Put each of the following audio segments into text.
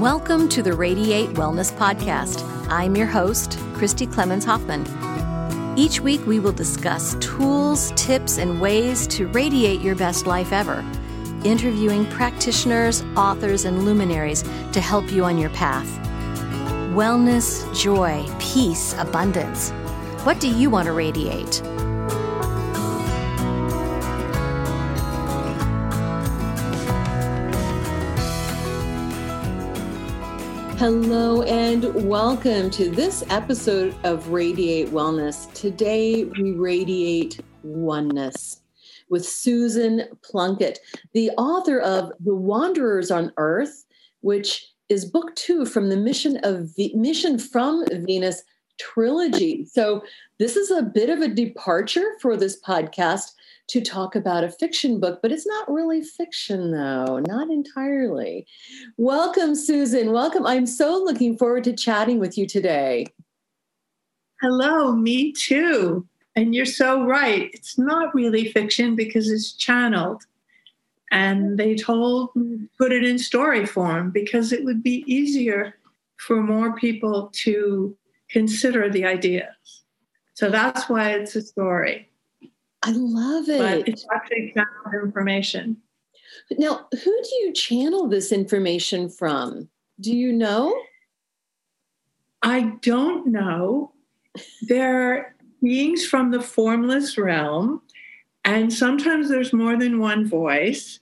Welcome to the Radiate Wellness Podcast. I'm your host, Christy Clemens Hoffman. Each week we will discuss tools, tips, and ways to radiate your best life ever, interviewing practitioners, authors, and luminaries to help you on your path. Wellness, joy, peace, abundance. What do you want to radiate? Hello and welcome to this episode of Radiate Wellness. Today we radiate oneness with Susan Plunkett, the author of The Wanderers on Earth, which is book 2 from the Mission from Venus trilogy. So this is a bit of a departure for this podcast to talk about a fiction book, but it's not really fiction though, not entirely. Welcome, Susan. Welcome. I'm so looking forward to chatting with you today. Hello, me too. And you're so right. It's not really fiction because it's channeled. And they put it in story form because it would be easier for more people to consider the ideas. So that's why it's a story. I love it. But it's actually channeled information. Now, who do you channel this information from? Do you know? I don't know. They're beings from the formless realm, and sometimes there's more than one voice.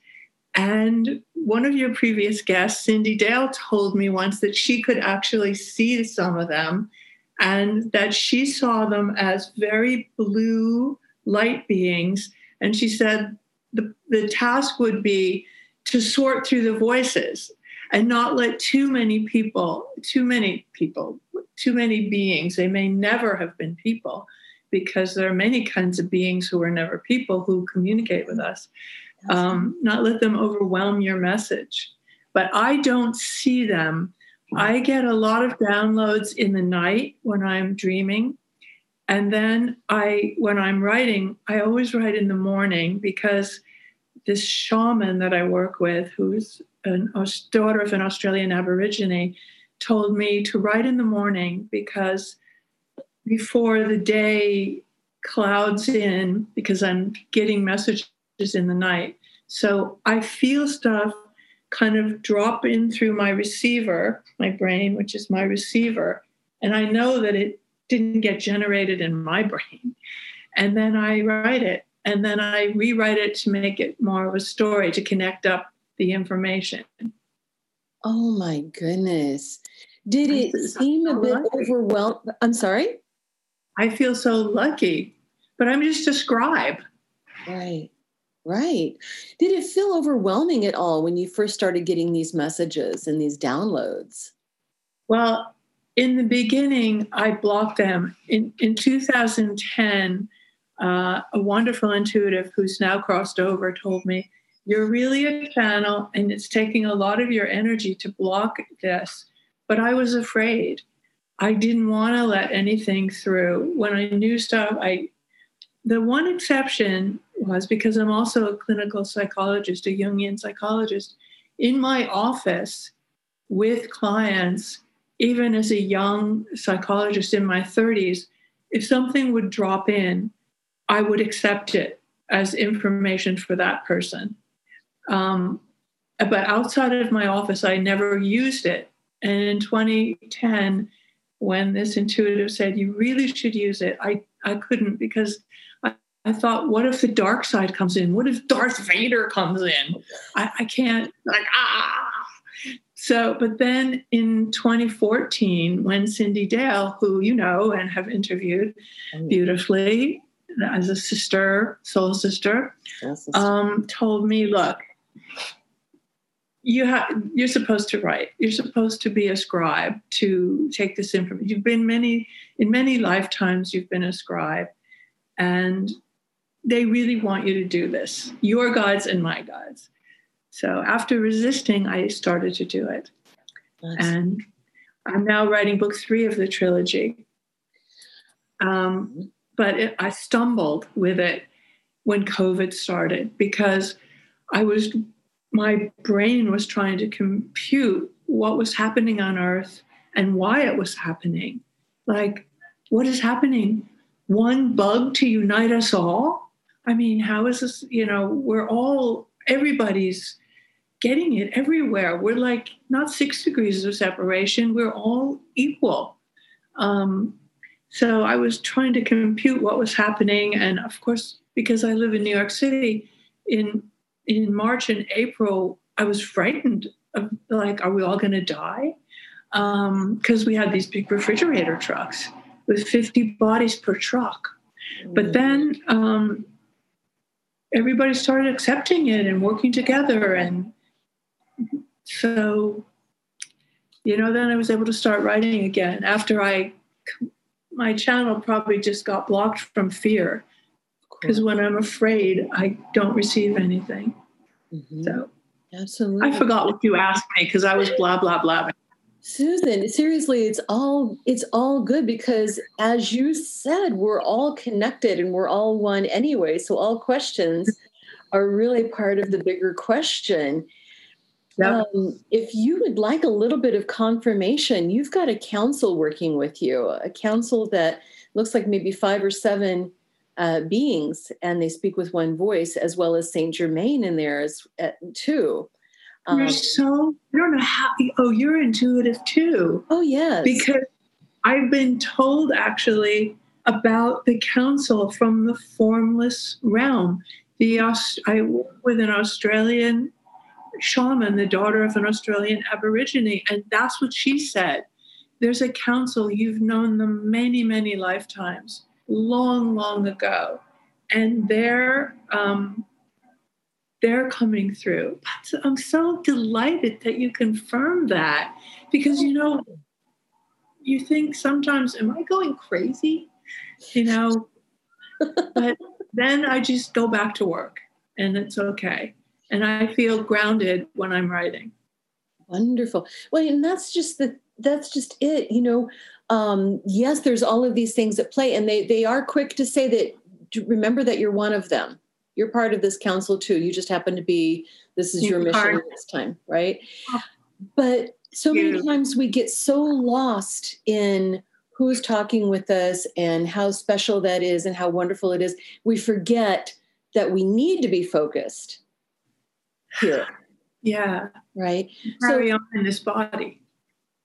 And one of your previous guests, Cyndi Dale, told me once that she could actually see some of them, and that she saw them as very blue light beings. And she said the task would be to sort through the voices and not let too many beings. They may never have been people because there are many kinds of beings who were never people who communicate with us. Not let them overwhelm your message. But I don't see them. I get a lot of downloads in the night when I'm dreaming. And then when I'm writing, I always write in the morning because this shaman that I work with, who's a daughter of an Australian Aborigine, told me to write in the morning because before the day clouds in, because I'm getting messages in the night. So I feel stuff kind of drop in through my receiver, my brain, which is my receiver. And I know that it didn't get generated in my brain. And then I write it. And then I rewrite it to make it more of a story, to connect up the information. Oh my goodness. Did it seem a bit overwhelmed? I'm sorry? I feel so lucky, but I'm just a scribe. Right. Did it feel overwhelming at all when you first started getting these messages and these downloads? Well, in the beginning, I blocked them. In 2010, a wonderful intuitive who's now crossed over told me, you're really a channel and it's taking a lot of your energy to block this. But I was afraid. I didn't want to let anything through. When I knew stuff, the one exception was because I'm also a clinical psychologist, a Jungian psychologist, in my office with clients. Even as a young psychologist in my 30s, if something would drop in, I would accept it as information for that person. But outside of my office, I never used it. And in 2010, when this intuitive said, you really should use it, I couldn't because I thought, what if the dark side comes in? What if Darth Vader comes in? I can't, So, but then in 2014, when Cyndi Dale, who you know and have interviewed beautifully as a sister, soul sister, told me, look, you're supposed to write. You're supposed to be a scribe, to take this information. You've been in many lifetimes, you've been a scribe, and they really want you to do this, your guides and my guides. So after resisting, I started to do it. Nice. And I'm now writing book 3 of the trilogy. But I stumbled with it when COVID started, because my brain was trying to compute what was happening on Earth and why it was happening. Like, what is happening? One bug to unite us all? I mean, how is this? You know, everybody's getting it everywhere. We're like not 6 degrees of separation. We're all equal. So I was trying to compute what was happening. And of course, because I live in New York City, in March and April, I was frightened of, like, are we all going to die? Because we had these big refrigerator trucks with 50 bodies per truck. But then everybody started accepting it and working together. And so, you know, then I was able to start writing again after my channel probably just got blocked from fear. Because when I'm afraid, I don't receive anything. Mm-hmm. So absolutely. I forgot what you asked me because I was blah, blah, blah. Susan, seriously, it's all good, because as you said, we're all connected and we're all one anyway. So all questions are really part of the bigger question. Yep. If you would like a little bit of confirmation, you've got a council working with you, a council that looks like maybe 5 or 7 beings, and they speak with one voice, as well as Saint Germain in there too. I don't know how, you're intuitive too. Oh, yes. Because I've been told actually about the council from the formless realm. I work with an Australian shaman, the daughter of an Australian Aborigine, and that's what she said. There's a council, you've known them many, many lifetimes. Long, long ago, and they're coming through. But I'm so delighted that you confirmed that, because you think sometimes, am I going crazy? But then I just go back to work, and it's okay. And I feel grounded when I'm writing. Wonderful. Well, and that's just it. Yes, there's all of these things at play, and they are quick to say that, remember that you're one of them. You're part of this council too. You just happen to be, this is your mission this time, right? But so many times we get so lost in who's talking with us and how special that is and how wonderful it is. We forget that we need to be focused here. Yeah. Right? Carry on in this body.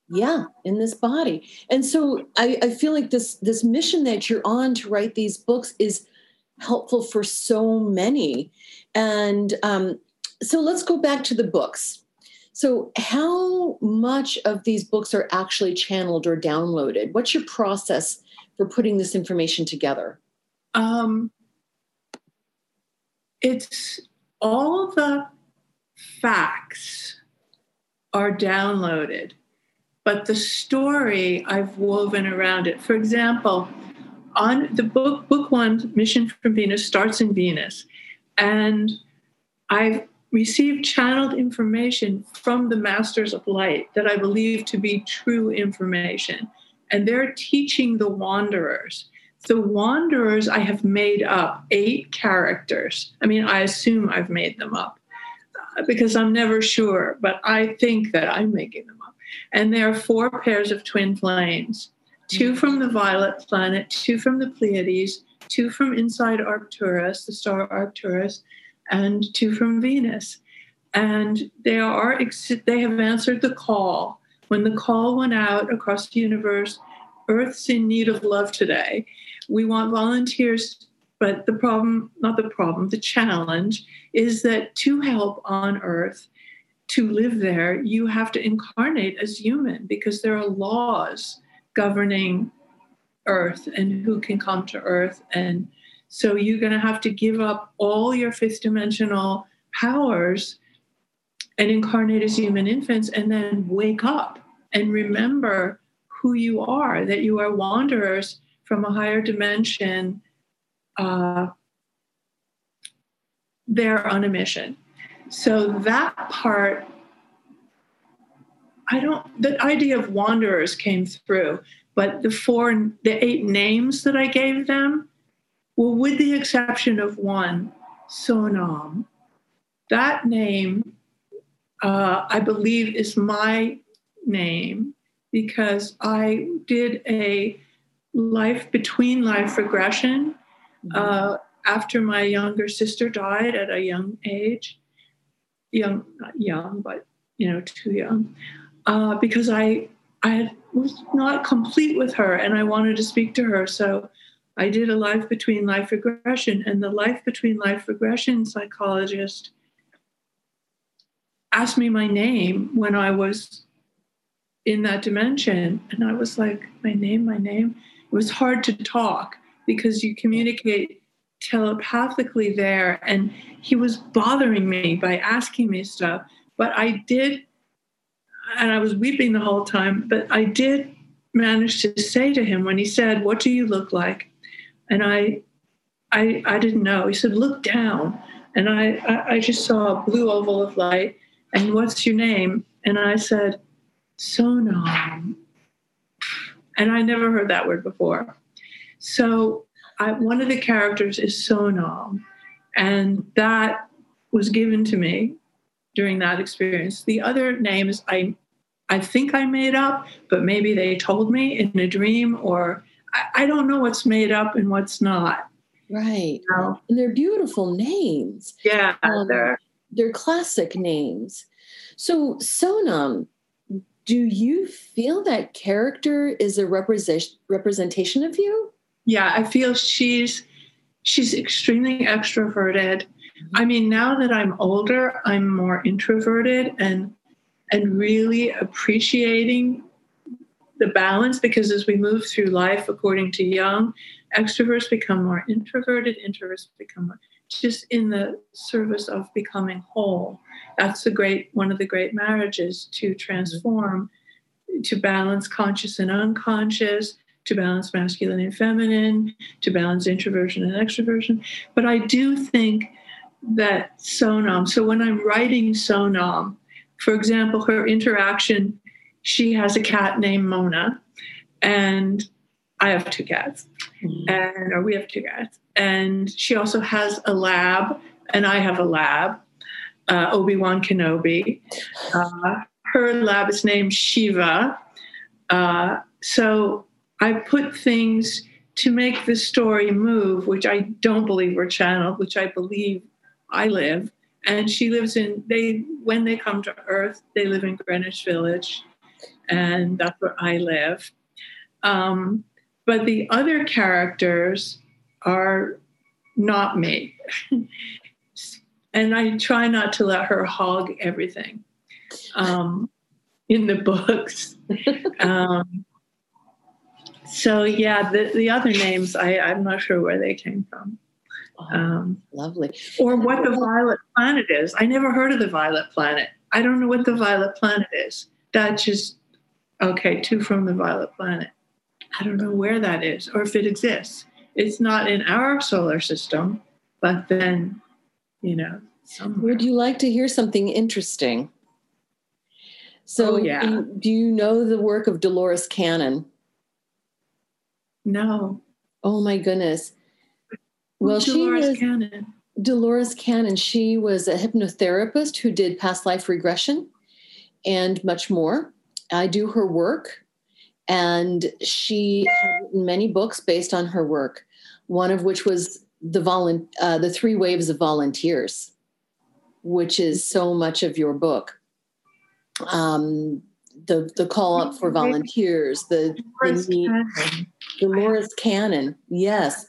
Yeah, in this body. And so I feel like this mission that you're on to write these books is helpful for so many. And so let's go back to the books. So how much of these books are actually channeled or downloaded? What's your process for putting this information together? It's all the facts are downloaded. But the story I've woven around it. For example, on the book 1, Mission from Venus, starts in Venus. And I've received channeled information from the Masters of Light that I believe to be true information. And they're teaching the Wanderers. The Wanderers, I have made up 8 characters. I mean, I assume I've made them up because I'm never sure, but I think that I'm making them up. And there are 4 pairs of twin flames, 2 from the Violet Planet, 2 from the Pleiades, 2 from inside Arcturus, the star Arcturus, and 2 from Venus. And they have answered the call. When the call went out across the universe, Earth's in need of love today. We want volunteers, but the challenge is that to help on Earth, to live there, you have to incarnate as human because there are laws governing Earth and who can come to Earth. And so you're going to have to give up all your fifth dimensional powers and incarnate as human infants and then wake up and remember who you are, that you are wanderers from a higher dimension there on a mission. So that part, the idea of wanderers came through, but the eight names that I gave them, well, with the exception of one, Sonam, that name, I believe is my name because I did a between life regression after my younger sister died at a young age. Too young, because I was not complete with her and I wanted to speak to her. So I did a life between life regression, and the life between life regression psychologist asked me my name when I was in that dimension. And I was like, my name. It was hard to talk because you communicate telepathically there, and he was bothering me by asking me stuff, but I did, and I was weeping the whole time, but I did manage to say to him when he said, "What do you look like?" And I didn't know. He said, "Look down," and I just saw a blue oval of light, and "What's your name?" And I said, "Sonam," and I never heard that word before. So one of the characters is Sonam, and that was given to me during that experience. The other names I think I made up, but maybe they told me in a dream, or I don't know what's made up and what's not. Right. You know? And they're beautiful names. Yeah. They're classic names. So Sonam, do you feel that character is a representation of you? Yeah, I feel she's extremely extroverted. I mean, now that I'm older, I'm more introverted and really appreciating the balance, because as we move through life, according to Jung, extroverts become more introverted, introverts become more, just in the service of becoming whole. That's one of the great marriages, to transform, to balance conscious and unconscious, to balance masculine and feminine, to balance introversion and extroversion. But I do think that Sonam, so when I'm writing Sonam, for example, her interaction, she has a cat named Mona, and I have two cats, or we have two cats. And she also has a lab, and I have a lab, Obi-Wan Kenobi. Her lab is named Shiva. So I put things to make the story move, which I don't believe were channeled, which I believe I live. And she lives when they come to Earth, they live in Greenwich Village, and that's where I live. But the other characters are not me. And I try not to let her hog everything in the books. So, yeah, the other names, I'm not sure where they came from. Lovely. Or what the Violet Planet is. I never heard of the Violet Planet. I don't know what the Violet Planet is. That's just, okay, two from the Violet Planet. I don't know where that is or if it exists. It's not in our solar system, but then, somewhere. Would you like to hear something interesting? So, oh, yeah. Do you know the work of Dolores Cannon? No. Oh my goodness. Well, Dolores Cannon. She was a hypnotherapist who did past life regression and much more. I do her work, and she had written many books based on her work. One of which was the Three Waves of Volunteers, which is so much of your book. The call up for volunteers, the Dolores Cannon, yes.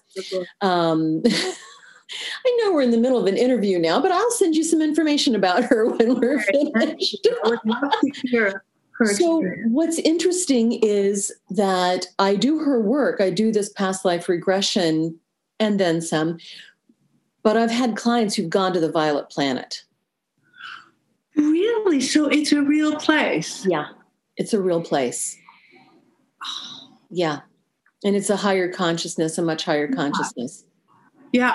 I know we're in the middle of an interview now, but I'll send you some information about her when we're finished. I would love to hear her experience. So what's interesting is that I do her work. I do this past life regression and then some, but I've had clients who've gone to the Violet Planet. Really? So it's a real place. Yeah, it's a real place. Oh. Yeah. And it's a higher consciousness, a much higher consciousness. Yeah,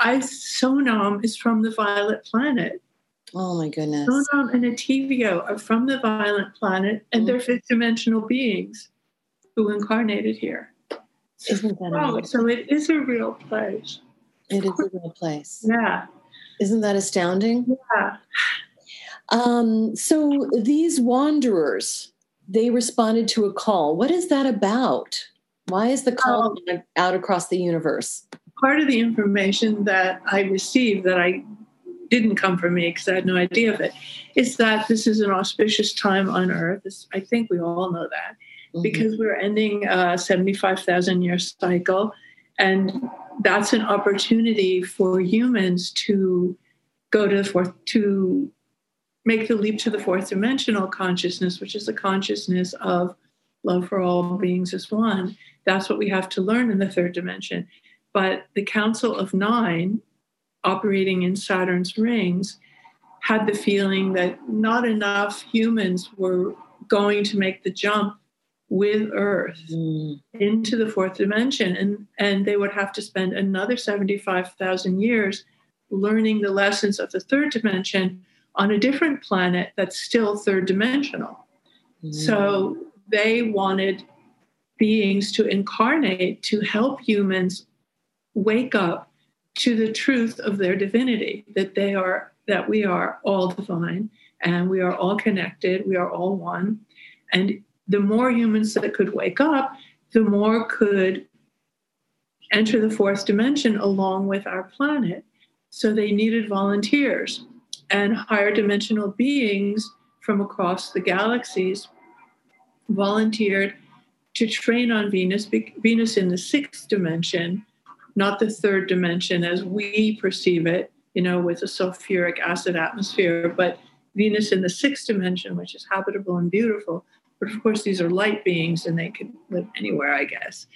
Sonam is from the Violet Planet. Oh my goodness. Sonam and Ativio are from the Violet Planet, and they're fifth dimensional beings who incarnated here. Isn't that amazing? So it is a real place. It is a real place. Yeah. Isn't that astounding? Yeah. So these wanderers, they responded to a call. What is that about? Why is the call out across the universe? Part of the information that I received that I didn't come from me because I had no idea of it is that this is an auspicious time on Earth. I think we all know that because we're ending a 75,000-year cycle, and that's an opportunity for humans to go to the fourth, to make the leap to the fourth dimensional consciousness, which is the consciousness of love for all beings as one. That's what we have to learn in the third dimension. But the Council of Nine, operating in Saturn's rings, had the feeling that not enough humans were going to make the jump with Earth into the fourth dimension. And they would have to spend another 75,000 years learning the lessons of the third dimension on a different planet that's still third dimensional. So they wanted beings to incarnate to help humans wake up to the truth of their divinity, that they are, that we are all divine and we are all connected, we are all one. And the more humans that could wake up, the more could enter the fourth dimension along with our planet. So they needed volunteers and higher dimensional beings from across the galaxies volunteered to train on Venus, Venus in the sixth dimension, not the third dimension as we perceive it, you know, with a sulfuric acid atmosphere, but Venus in the sixth dimension, which is habitable and beautiful. But of course, these are light beings and they can live anywhere, I guess.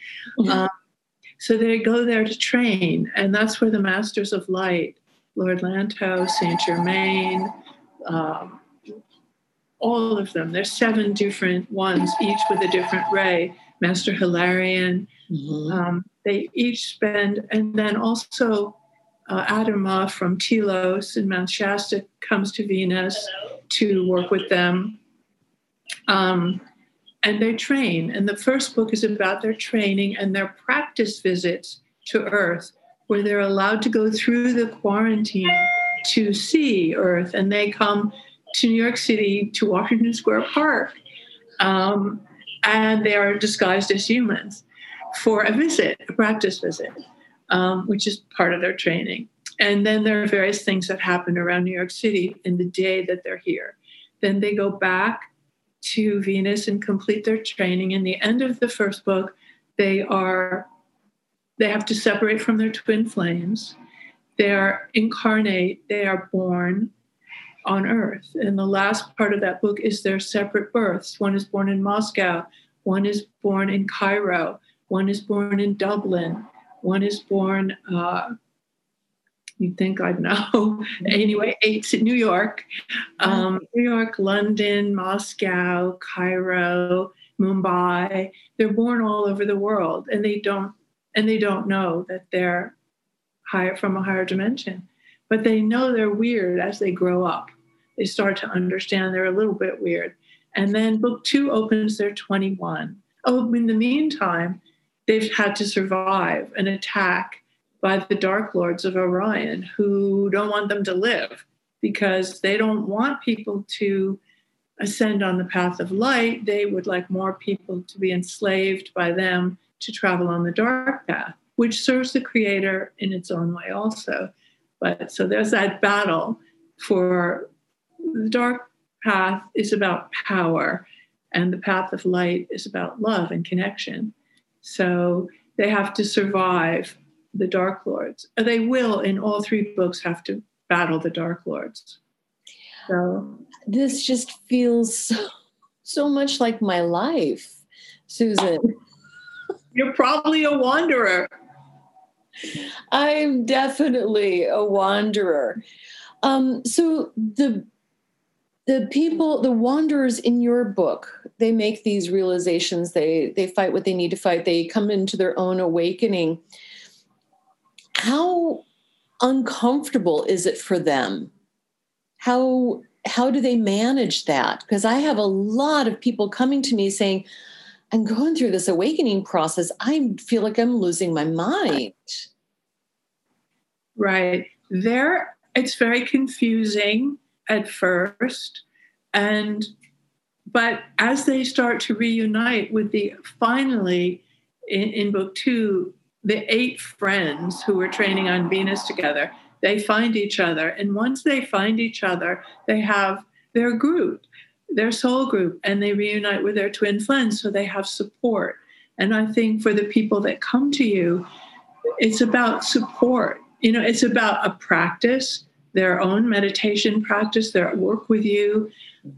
So they go there to train, and that's where the Masters of Light, Lord Lanto, Saint Germain, all of them. There's seven different ones, each with a different ray. Master Hilarion. They each spend, and then also Adama from Telos and Mount Shasta comes to Venus to work with them. And they train. And the first book is about their training and their practice visits to Earth, where they're allowed to go through the quarantine to see Earth. And they come to New York City, to Washington Square Park, and they are disguised as humans for a visit, a practice visit, which is part of their training. And then there are various things that happen around New York City in the day that they're here. Then they go back to Venus and complete their training. In the end of the first book, they have to separate from their twin flames. They are incarnate, they are born on Earth. And the last part of that book is their separate births. One is born in Moscow, one is born in Cairo, one is born in Dublin, one is born, you'd think I'd know, anyway, eight in New York, New York, London, Moscow, Cairo, Mumbai. They're born all over the world, and they don't know that they're higher, from a higher dimension. But they know they're weird as they grow up. They start to understand they're a little bit weird. And then book two opens, they're 21. Oh, in the meantime, they've had to survive an attack by the Dark Lords of Orion, who don't want them to live because they don't want people to ascend on the path of light. They would like more people to be enslaved by them to travel on the dark path, which serves the Creator in its own way also. But so there's that battle for the dark path is about power, and the path of light is about love and connection. So they have to survive the Dark Lords. They will, in all three books, have to battle the Dark Lords. So this just feels so much like my life, Susan. You're probably a wanderer. I'm definitely a wanderer. So the people, the wanderers in your book, they make these realizations. They fight what they need to fight. They come into their own awakening. How uncomfortable is it for them? How do they manage that? Because I have a lot of people coming to me saying, I'm going through this awakening process. I feel like I'm losing my mind. Right. It's very confusing at first. But as they start to reunite with finally, in book two, the 8 friends who were training on Venus together, they find each other. And once they find each other, they have their group, their soul group, and they reunite with their twin friends, so they have support. And I think for the people that come to you, it's about support. You know, it's about a practice, their own meditation practice, their work with you,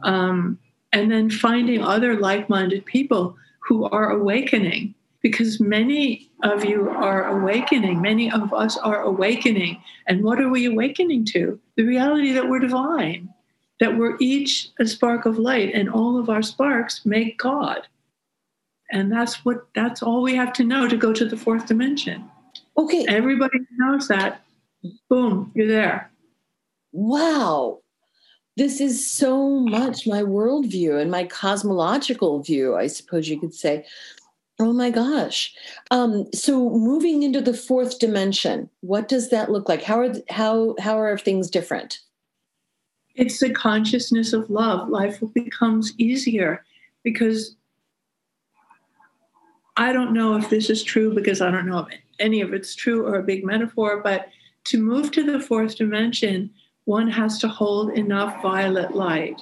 and then finding other like-minded people who are awakening, because many of you are awakening. Many of us are awakening. And what are we awakening to? The reality that we're divine, that we're each a spark of light, and all of our sparks make God. And that's all we have to know to go to the 4th dimension. Okay. Everybody knows that. Boom, you're there. Wow. This is so much my worldview and my cosmological view, I suppose you could say. Oh my gosh. So moving into the 4th dimension, what does that look like? How are things different? It's the consciousness of love. Life becomes easier, because I don't know if this is true, because I don't know if any of it's true or a big metaphor, but to move to the 4th dimension, one has to hold enough violet light.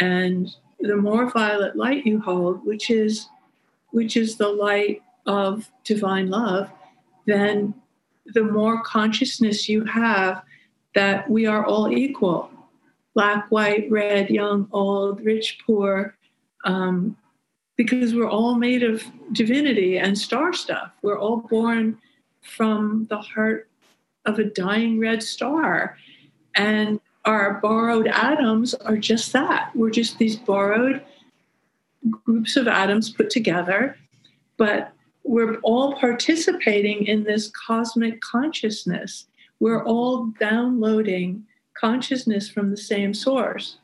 And the more violet light you hold, which is the light of divine love, then the more consciousness you have that we are all equal. Black, white, red, young, old, rich, poor, because we're all made of divinity and star stuff. We're all born from the heart of a dying red star. And our borrowed atoms are just that. We're just these borrowed groups of atoms put together, but we're all participating in this cosmic consciousness. We're all downloading consciousness from the same source,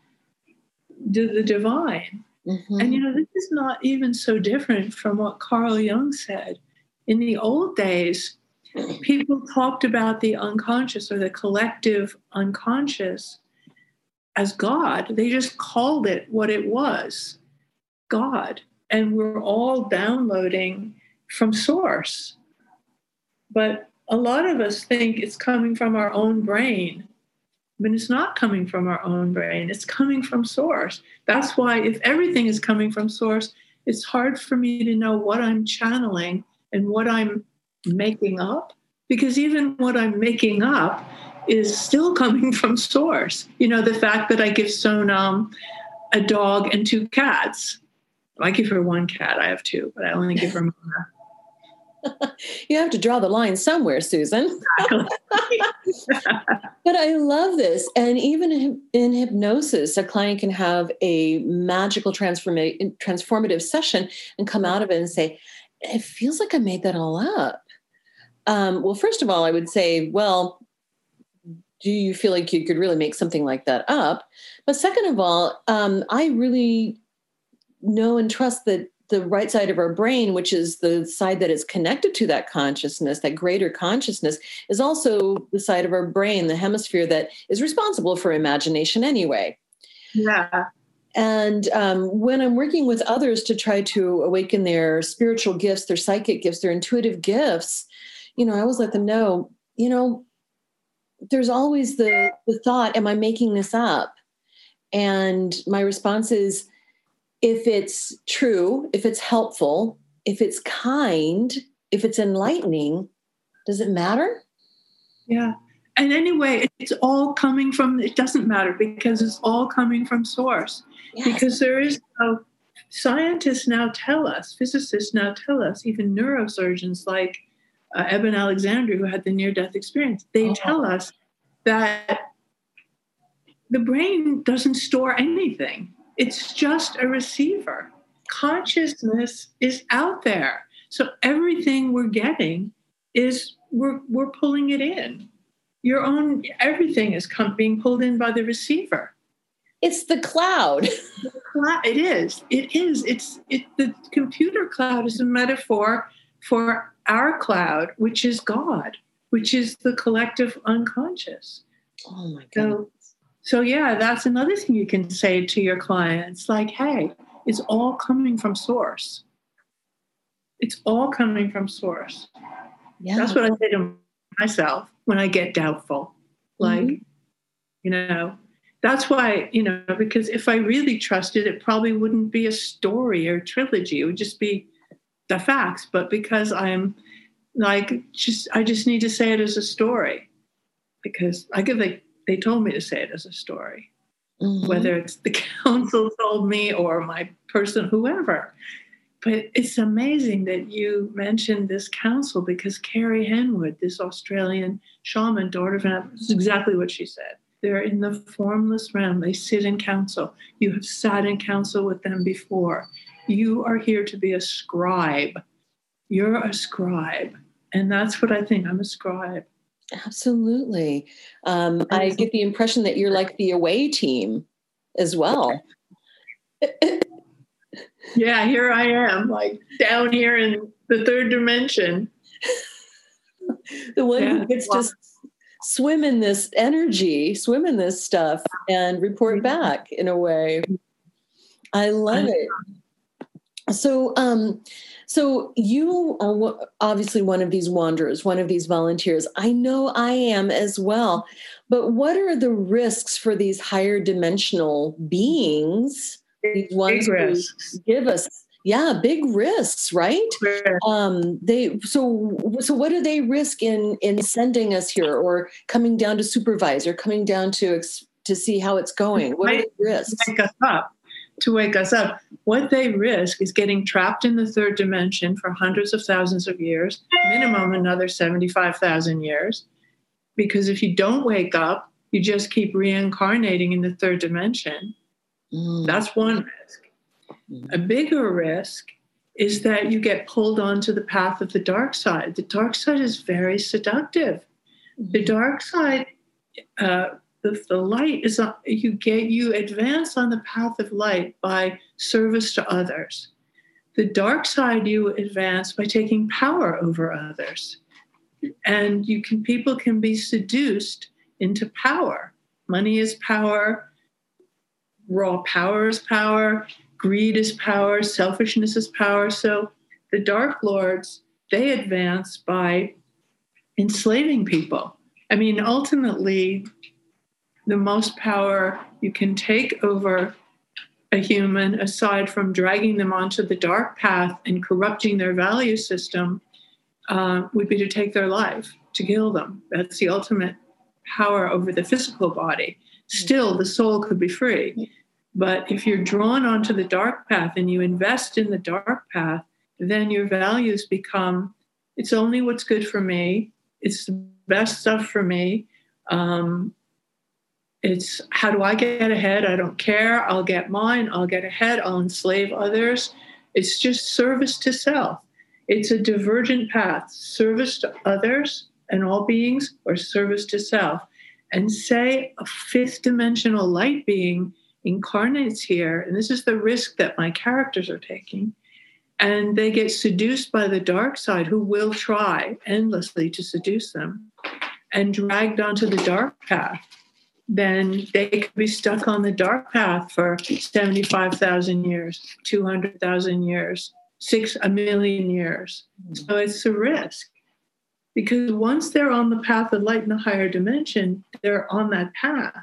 the divine. Mm-hmm. And, you know, this is not even so different from what Carl Jung said. In the old days, people talked about the unconscious or the collective unconscious as God. They just called it what it was, God. And we're all downloading from source. But a lot of us think it's coming from our own brain. But it's not coming from our own brain. It's coming from source. That's why if everything is coming from source, it's hard for me to know what I'm channeling and what I'm making up, because even what I'm making up is still coming from source. You know, the fact that I give Sonam a dog and 2 cats. I give her 1 cat. I have 2, but I only give her Mona. You have to draw the line somewhere, Susan. But I love this. And even in hypnosis, a client can have a magical transformative session and come out of it and say, it feels like I made that all up. Well, first of all, I would say, well, do you feel like you could really make something like that up? But second of all, I really know and trust that the right side of our brain, which is the side that is connected to that consciousness, that greater consciousness, is also the side of our brain, the hemisphere that is responsible for imagination anyway. Yeah. And when I'm working with others to try to awaken their spiritual gifts, their psychic gifts, their intuitive gifts, you know, I always let them know, you know, there's always the thought, am I making this up? And my response is, if it's true, if it's helpful, if it's kind, if it's enlightening, Does it matter? Yeah. And anyway, it's all coming from, it doesn't matter because it's all coming from source. Yes. Because there is no, scientists now tell us, physicists now tell us, even neurosurgeons like Eben Alexander, who had the near-death experience, they tell us that the brain doesn't store anything. It's just a receiver. Consciousness is out there. So everything we're getting is we're pulling it in. Your own, everything is being pulled in by the receiver. It's the cloud. It is. The computer cloud is a metaphor for our cloud, which is God, which is the collective unconscious. Oh my God. So yeah, that's another thing you can say to your clients, like, hey, it's all coming from source. It's all coming from source. Yeah. That's what I say to myself when I get doubtful. Like, you know, that's why, you know, because if I really trusted, it probably wouldn't be a story or a trilogy. It would just be the facts. But because I'm like, I just need to say it as a story because they told me to say it as a story, whether it's the council told me or my person, whoever. But it's amazing that you mentioned this council because Carrie Henwood, this Australian shaman, daughter of an, this is exactly what she said. They're in the formless realm. They sit in council. You have sat in council with them before. You are here to be a scribe. You're a scribe. And that's what I think. I'm a scribe. Absolutely. I get the impression that you're like the away team as well. Yeah, here I am, like down here in the third dimension. The one who gets to swim in this energy, swim in this stuff and report back in a way. I love it. So, so you are obviously one of these wanderers, one of these volunteers. I know I am as well. But what are the risks for these higher dimensional beings? These ones who give us, big risks, right? Sure. So what do they risk in sending us here, or coming down to supervise, or coming down to see how it's going? What are the risks? To wake us up. What they risk is getting trapped in the third dimension for hundreds of thousands of years, minimum another 75,000 years. Because if you don't wake up, you just keep reincarnating in the third dimension. That's one risk. A bigger risk is that you get pulled onto the path of the dark side. The dark side is very seductive. The dark side, the light is, you advance on the path of light by service to others. The dark side, you advance by taking power over others. And people can be seduced into power. Money is power. Raw power is power, greed is power, selfishness is power. So the Dark Lords, they advance by enslaving people. I mean, ultimately, the most power you can take over a human, aside from dragging them onto the dark path and corrupting their value system, would be to take their life, to kill them. That's the ultimate power over the physical body. Still, the soul could be free. But if you're drawn onto the dark path and you invest in the dark path, then your values become, it's only what's good for me. It's the best stuff for me. It's how do I get ahead? I don't care. I'll get mine. I'll get ahead. I'll enslave others. It's just service to self. It's a divergent path, service to others and all beings, or service to self. And say a fifth dimensional light being incarnates here, and this is the risk that my characters are taking, and they get seduced by the dark side, who will try endlessly to seduce them, and dragged onto the dark path, then they could be stuck on the dark path for 75,000 years, 200,000 years, 6 million years. So it's a risk. Because once they're on the path of light in the higher dimension, they're on that path.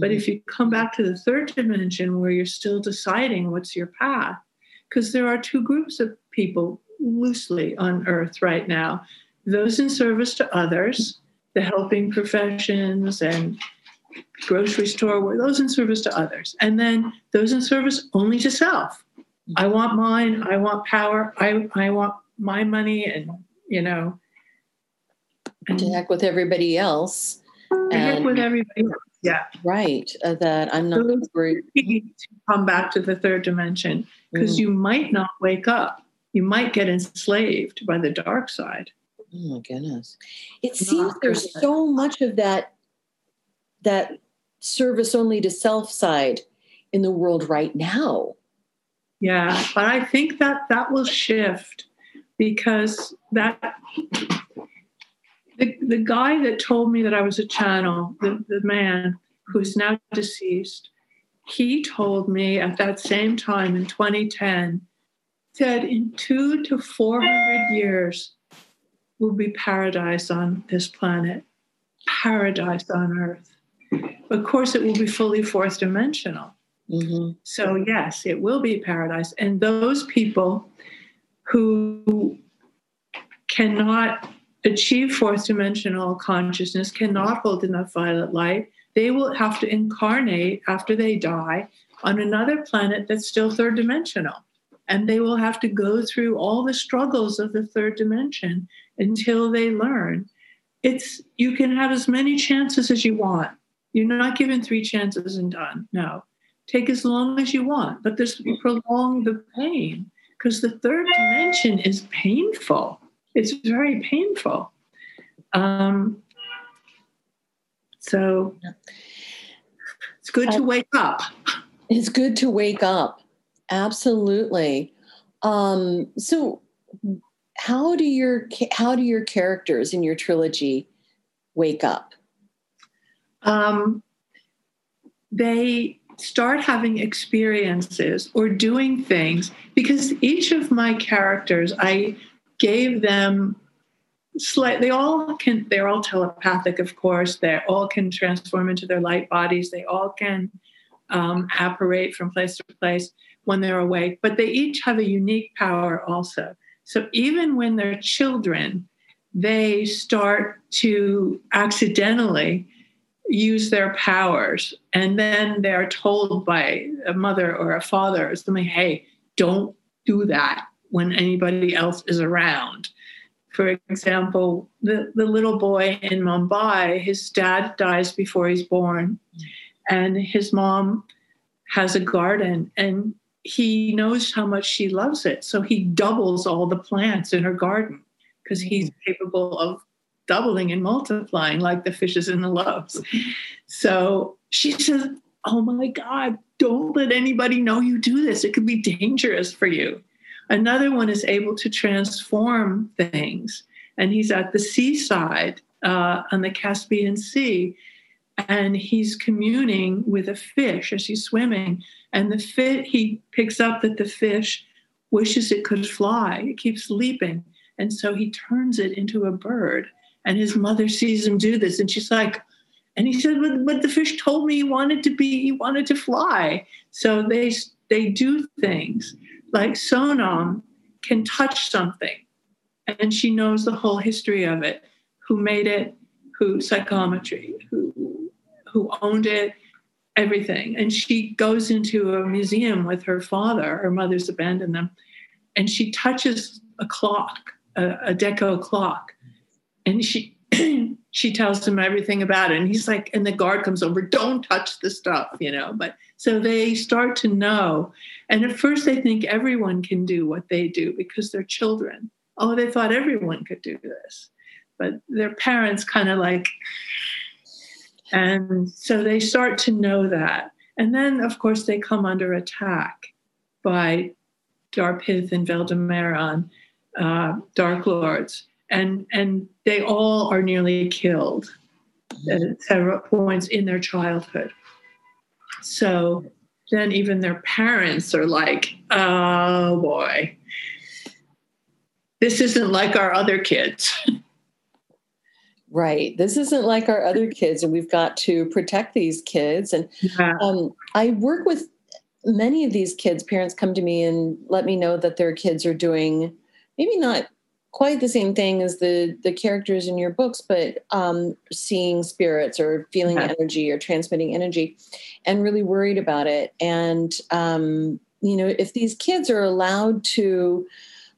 But if you come back to the third dimension where you're still deciding what's your path, because there are two groups of people loosely on Earth right now. those in service to others, the helping professions and grocery store, were those in service to others. And then those in service only to self. I want mine, I want power, I want my money, and, you know. And to heck with everybody else. To heck with everybody else, yeah. Right, that I'm not worried. Come back to the third dimension, because you might not wake up. You might get enslaved by the dark side. Oh, my goodness. It seems there's so much of that service only to self side in the world right now. Yeah, but I think that will shift, because the guy that told me that I was a channel, the man who's now deceased, he told me at that same time in 2010, said in 200 to 400 years, will be paradise on this planet, paradise on Earth. Of course, it will be fully fourth dimensional. Mm-hmm. So yes, it will be paradise. And those people who cannot achieve fourth dimensional consciousness, cannot hold enough violet light, they will have to incarnate after they die on another planet that's still third dimensional. And they will have to go through all the struggles of the third dimension until they learn. You can have as many chances as you want. You're not given 3 chances and done. No. Take as long as you want, but this will prolong the pain, because the third dimension is painful. It's very painful. So it's good to wake up. It's good to wake up. Absolutely. So how do your characters in your trilogy wake up? They start having experiences or doing things, because each of my characters, I gave them they're all telepathic, of course. They all can transform into their light bodies. They all can apparate from place to place when they're awake, but they each have a unique power also. So even when they're children, they start to accidentally use their powers, and then they're told by a mother or a father or something, hey, don't do that when anybody else is around. For example, the little boy in Mumbai, his dad dies before he's born, and his mom has a garden, and he knows how much she loves it, so he doubles all the plants in her garden, because he's capable of doubling and multiplying like the fishes in the loaves. So she says, oh my God, don't let anybody know you do this. It could be dangerous for you. Another one is able to transform things, and he's at the seaside on the Caspian Sea, and he's communing with a fish as he's swimming, and he picks up that the fish wishes it could fly. It keeps leaping, and so he turns it into a bird. And his mother sees him do this, and she's like, and he said, but the fish told me he wanted to fly. So they do things. Like Sonam can touch something, and she knows the whole history of it, who made it, who psychometry, who owned it, everything. And she goes into a museum with her father, her mother's abandoned them, and she touches a clock, a deco clock. And she tells him everything about it. And he's like, and the guard comes over, don't touch the stuff, you know. But so they start to know. And at first they think everyone can do what they do because they're children. Oh, they thought everyone could do this. But their parents kind of like, and so they start to know that. And then, of course, they come under attack by Dar-Pith and Valdemar, Dark Lords. And they all are nearly killed at several points in their childhood. So then even their parents are like, oh boy, this isn't like our other kids. Right. This isn't like our other kids, and we've got to protect these kids. And yeah. I work with many of these kids. Parents come to me and let me know that their kids are doing maybe not quite the same thing as the characters in your books, but seeing spirits or feeling energy or transmitting energy, and really worried about it. And, you know, if these kids are allowed to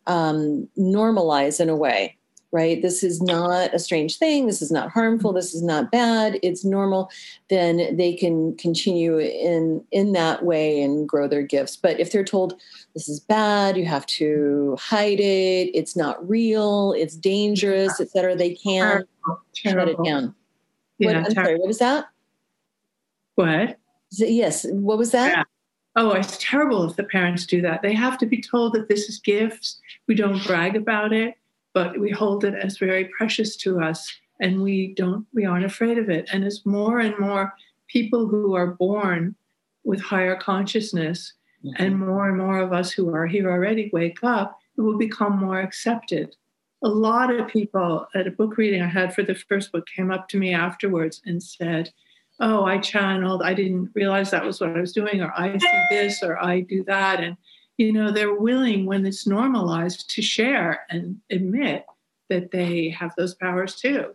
normalize in a way, right? This is not a strange thing. This is not harmful. This is not bad. It's normal. Then they can continue in that way and grow their gifts. But if they're told this is bad, you have to hide it, it's not real, it's dangerous, et cetera, they can shut it down. Yeah, sorry, what was that? What? Yes. What was that? Yeah. Oh, it's terrible if the parents do that. They have to be told that this is gifts. We don't brag about it, but we hold it as very precious to us, and we aren't afraid of it. And as more and more people who are born with higher consciousness, mm-hmm. And more of us who are here already wake up, it will become more accepted. A lot of people at a book reading I had for the first book came up to me afterwards and said, oh, I channeled, I didn't realize that was what I was doing, or I see this, or I do that. And you know, they're willing, when it's normalized, to share and admit that they have those powers too,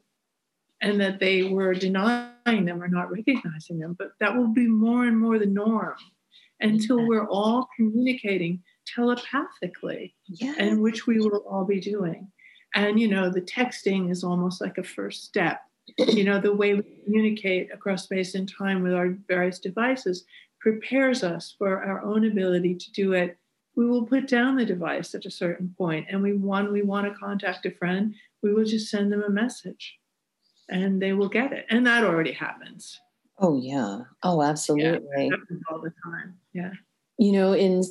and that they were denying them or not recognizing them. But that will be more and more the norm until we're all communicating telepathically, and which we will all be doing. And, you know, the texting is almost like a first step. You know, the way we communicate across space and time with our various devices prepares us for our own ability to do it. We will put down the device at a certain point, and we want to contact a friend, we will just send them a message and they will get it. And that already happens. Oh, yeah. Oh, absolutely. Yeah, it happens all the time. Yeah. You know, in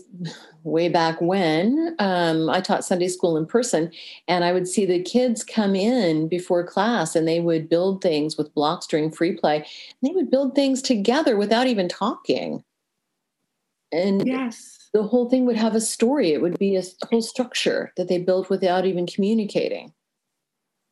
way back when I taught Sunday school in person, and I would see the kids come in before class, and they would build things with blocks during free play. And they would build things together without even talking. And the whole thing would have a story. It would be a whole structure that they built without even communicating.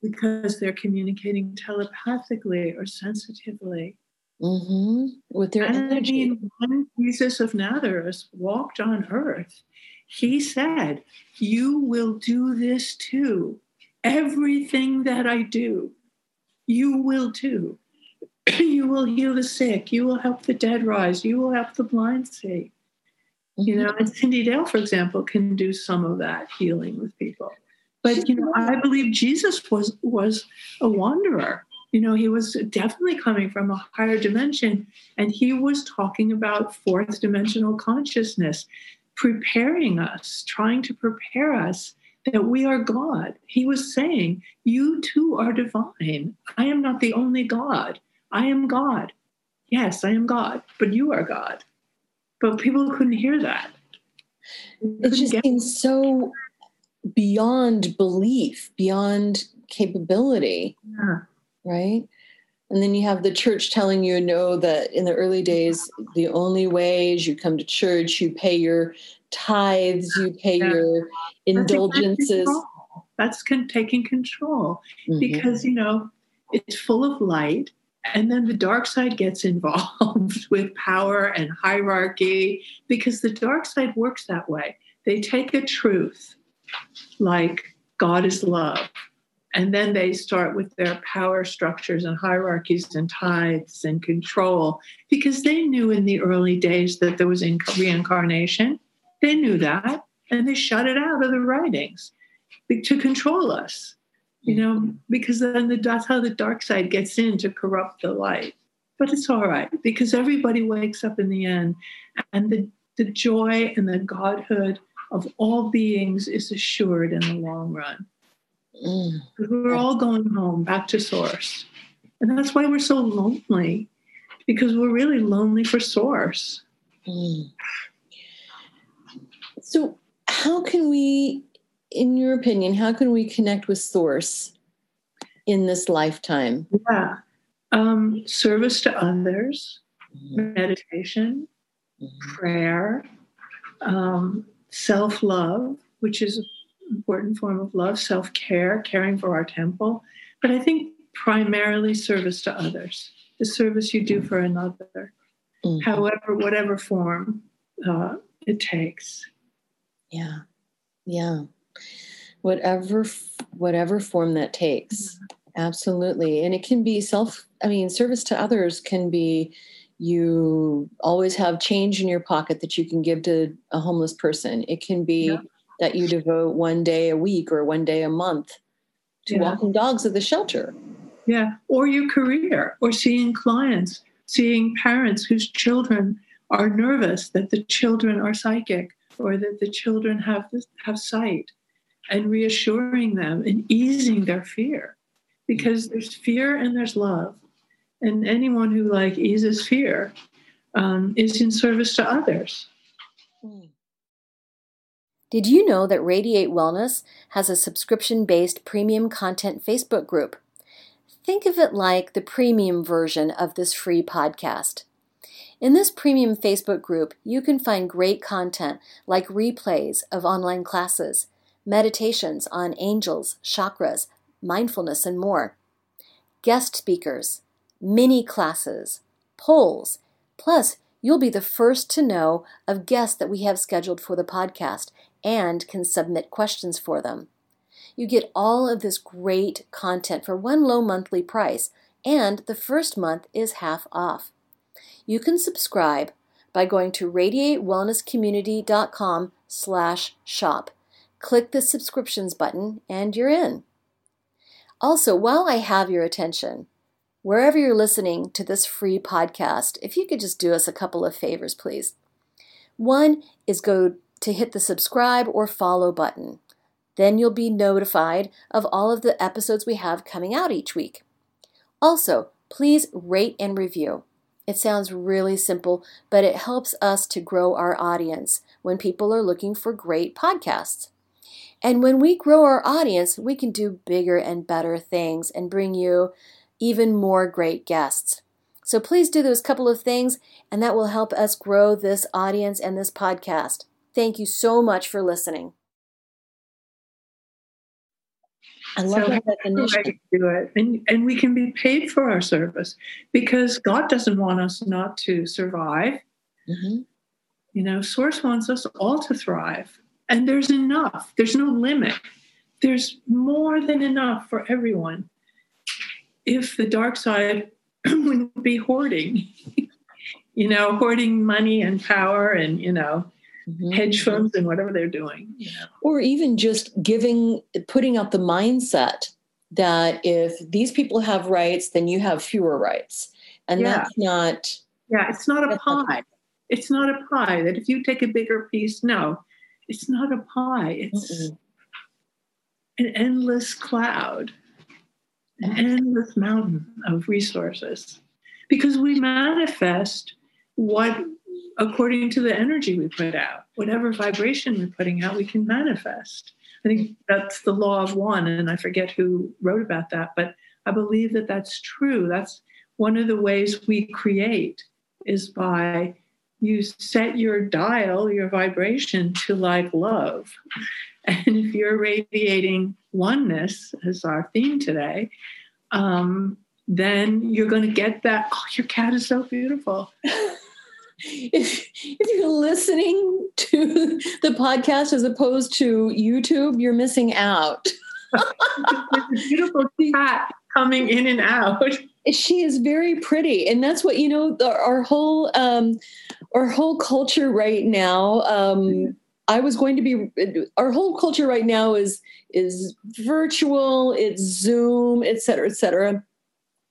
Because they're communicating telepathically or sensitively. Mm-hmm. With their energy. I mean, when Jesus of Nazareth walked on earth, he said, you will do this too. Everything that I do, you will too. You will heal the sick. You will help the dead rise. You will help the blind see. Mm-hmm. You know, and Cyndi Dale, for example, can do some of that healing with people. But, you know, I believe Jesus was a wanderer. You know, he was definitely coming from a higher dimension, and he was talking about fourth dimensional consciousness, preparing us, trying to prepare us that we are God. He was saying, you too are divine. I am not the only God. I am God. Yes, I am God, but you are God. But people couldn't hear that. It just seems so beyond belief, beyond capability. Yeah. Right? And then you have the church telling you, no, that in the early days, the only way is you come to church, you pay your tithes, you pay your indulgences. That's taking control, because, you know, it's full of light. And then the dark side gets involved with power and hierarchy, because the dark side works that way. They take a truth like God is love, and then they start with their power structures and hierarchies and tithes and control, because they knew in the early days that there was reincarnation. They knew that, and they shut it out of the writings to control us, you know, because then that's how the dark side gets in to corrupt the light. But it's all right, because everybody wakes up in the end, and the joy and the godhood of all beings is assured in the long run. We're all going home, back to source. And that's why we're so lonely, because we're really lonely for source. So how can we, in your opinion, how can we connect with source in this lifetime? Yeah. Service to others, meditation, prayer, self-love, which is important form of love, self-care, caring for our temple, but I think primarily service to others, the service you do for another, however, whatever form it takes. Yeah. whatever form that takes. Absolutely. And it can be service to others can be, you always have change in your pocket that you can give to a homeless person. It can be that you devote one day a week or one day a month to walking dogs at the shelter. Yeah. Or your career, or seeing clients, seeing parents whose children are nervous that the children are psychic or that the children have sight, and reassuring them and easing their fear. Because there's fear and there's love. And anyone who eases fear is in service to others. Did you know that Radiate Wellness has a subscription-based premium content Facebook group? Think of it like the premium version of this free podcast. In this premium Facebook group, you can find great content like replays of online classes, meditations on angels, chakras, mindfulness, and more, guest speakers, mini classes, polls, plus you'll be the first to know of guests that we have scheduled for the podcast and can submit questions for them. You get all of this great content for one low monthly price, and the first month is half off. You can subscribe by going to radiatewellnesscommunity.com/shop. Click the subscriptions button and you're in. Also, while I have your attention, wherever you're listening to this free podcast, if you could just do us a couple of favors, please. One is go to hit the subscribe or follow button. Then you'll be notified of all of the episodes we have coming out each week. Also, please rate and review. It sounds really simple, but it helps us to grow our audience when people are looking for great podcasts. And when we grow our audience, we can do bigger and better things and bring you even more great guests. So please do those couple of things, and that will help us grow this audience and this podcast. Thank you so much for listening. I love that definition. Way to do it. And we can be paid for our service, because God doesn't want us not to survive. Mm-hmm. Source wants us all to thrive. And there's enough. There's no limit. There's more than enough for everyone. If the dark side wouldn't be hoarding, hoarding money and power and, hedge funds and whatever they're doing. Or even just putting out the mindset that if these people have rights, then you have fewer rights. And that's not... Yeah, it's not a pie. It's not a pie that if you take a bigger piece, no. It's not a pie. It's an endless cloud, an endless mountain of resources, because we manifest what, according to the energy we put out, whatever vibration we're putting out, we can manifest. I think that's the law of one, and I forget who wrote about that, but I believe that that's true. That's one of the ways we create, is by you set your dial, your vibration to love. And if you're radiating oneness, as our theme today, then you're going to get that. Oh, your cat is so beautiful. If you're listening to the podcast as opposed to YouTube, you're missing out. It's a beautiful cat coming in and out. She is very pretty. And that's what, our whole culture right now, our whole culture right now is virtual, it's Zoom, et cetera, et cetera.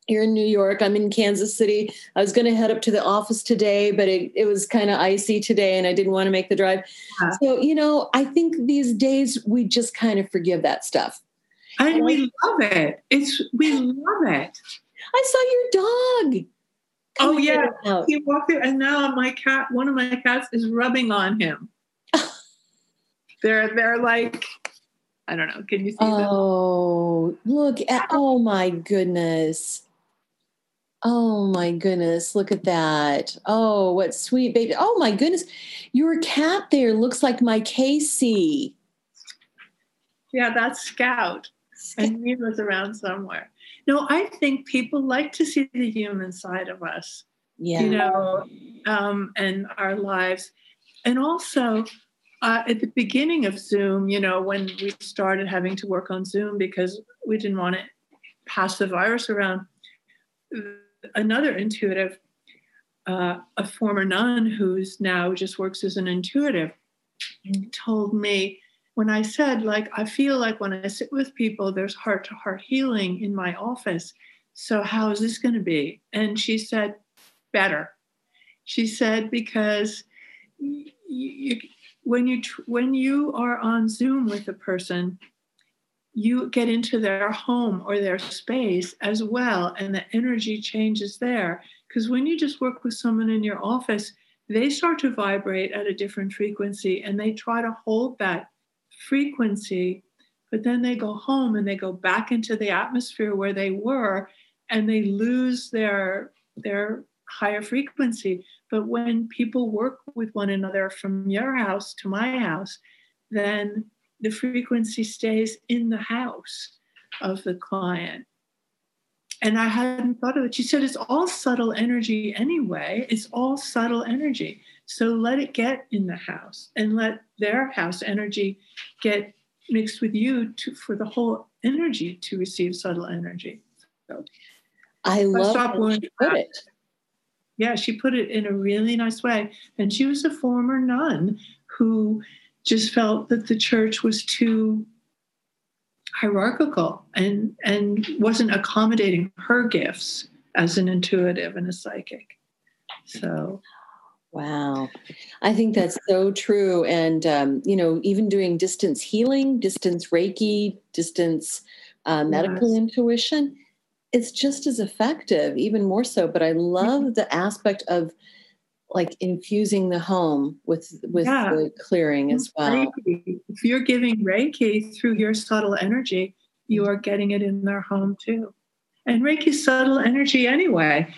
You're in New York, I'm in Kansas City. I was going to head up to the office today, but it was kind of icy today and I didn't want to make the drive. Yeah. So, I think these days we just kind of forgive that stuff. And we love it. We love it. I saw your dog. Oh yeah, he walked through, and now my cat, one of my cats, is rubbing on him. They're like, I don't know. Can you see them? Oh, look at! Oh my goodness! Oh my goodness! Look at that! Oh, what sweet baby! Oh my goodness! Your cat there looks like my Casey. Yeah, that's Scout. And he was around somewhere. No, I think people like to see the human side of us, and our lives. And also, At the beginning of Zoom, you know, when we started having to work on Zoom because we didn't want to pass the virus around, another intuitive, a former nun who's now just works as an intuitive, told me when I said, like, I feel like when I sit with people, there's heart-to-heart healing in my office. So how is this going to be? And she said, better. She said, because when you are on Zoom with a person, you get into their home or their space as well, and the energy changes there. Because when you just work with someone in your office, they start to vibrate at a different frequency, and they try to hold that frequency, but then they go home and they go back into the atmosphere where they were, and they lose their higher frequency. But when people work with one another from your house to my house, then the frequency stays in the house of the client. And I hadn't thought of it. She said, it's all subtle energy anyway. It's all subtle energy. So let it get in the house and let their house energy get mixed with you for the whole energy to receive subtle energy. So, I love how she put it. Yeah, she put it in a really nice way. And she was a former nun who just felt that the church was too hierarchical and wasn't accommodating her gifts as an intuitive and a psychic. So, wow. I think that's so true. And, you know, even doing distance healing, distance Reiki, distance medical intuition, it's just as effective, even more so. But I love the aspect of like infusing the home with the clearing as well. If you're giving Reiki through your subtle energy, you are getting it in their home too. And Reiki's subtle energy anyway.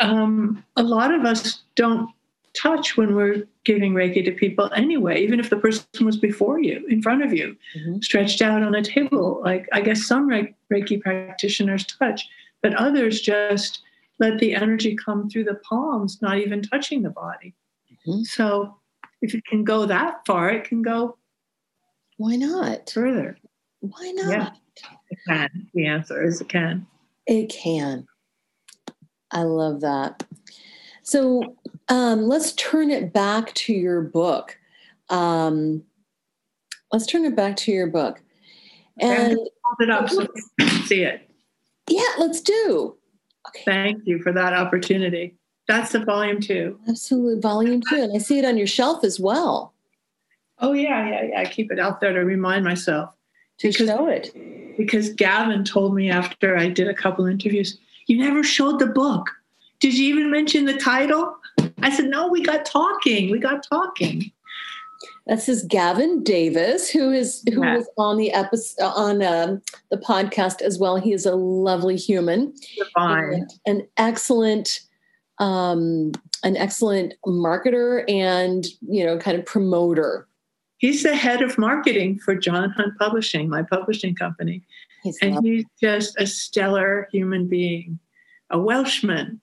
A lot of us don't touch when we're giving Reiki to people anyway, even if the person was before you, in front of you, stretched out on a table. Like, I guess some Reiki practitioners touch, but others just let the energy come through the palms, not even touching the body. So if it can go that far, it can go. Why not? Further. Why not? Yeah, it can. The answer is it can. It can. I love that. So let's turn it back to your book. And hold it up so you can see it. Yeah, let's do. Okay. Thank you for that opportunity. That's the volume 2. Absolutely, volume 2. And I see it on your shelf as well. Oh, yeah. I keep it out there to remind myself. To show it. Because Gavin told me after I did a couple interviews, you never showed the book. Did you even mention the title? I said, no, we got talking. This is Gavin Davis, who was on the episode, on the podcast as well. He is a lovely human, an excellent marketer and, you know, kind of promoter. He's the head of marketing for John Hunt Publishing, my publishing company. He's just a stellar human being, a Welshman.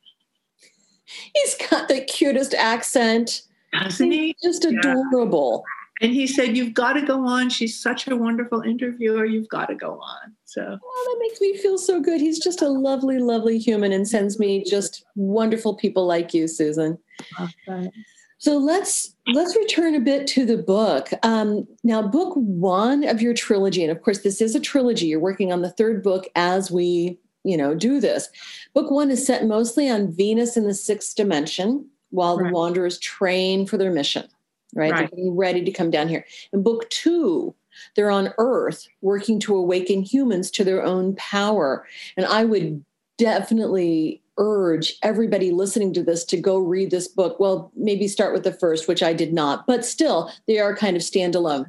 He's got the cutest accent. Doesn't he? Just adorable. Yeah. And he said, you've got to go on. She's such a wonderful interviewer. You've got to go on. So, oh, that makes me feel so good. He's just a lovely, lovely human and sends me just wonderful people like you, Susan. Okay. So let's return a bit to the book. Now, book 1 of your trilogy, and of course, this is a trilogy. You're working on the third book as we, you know, do this. Book 1 is set mostly on Venus in the 6th dimension. While the Wanderers train for their mission, right? They're getting ready to come down here. In book 2, they're on Earth working to awaken humans to their own power. And I would definitely urge everybody listening to this to go read this book. Well, maybe start with the first, which I did not, but still they are kind of standalone.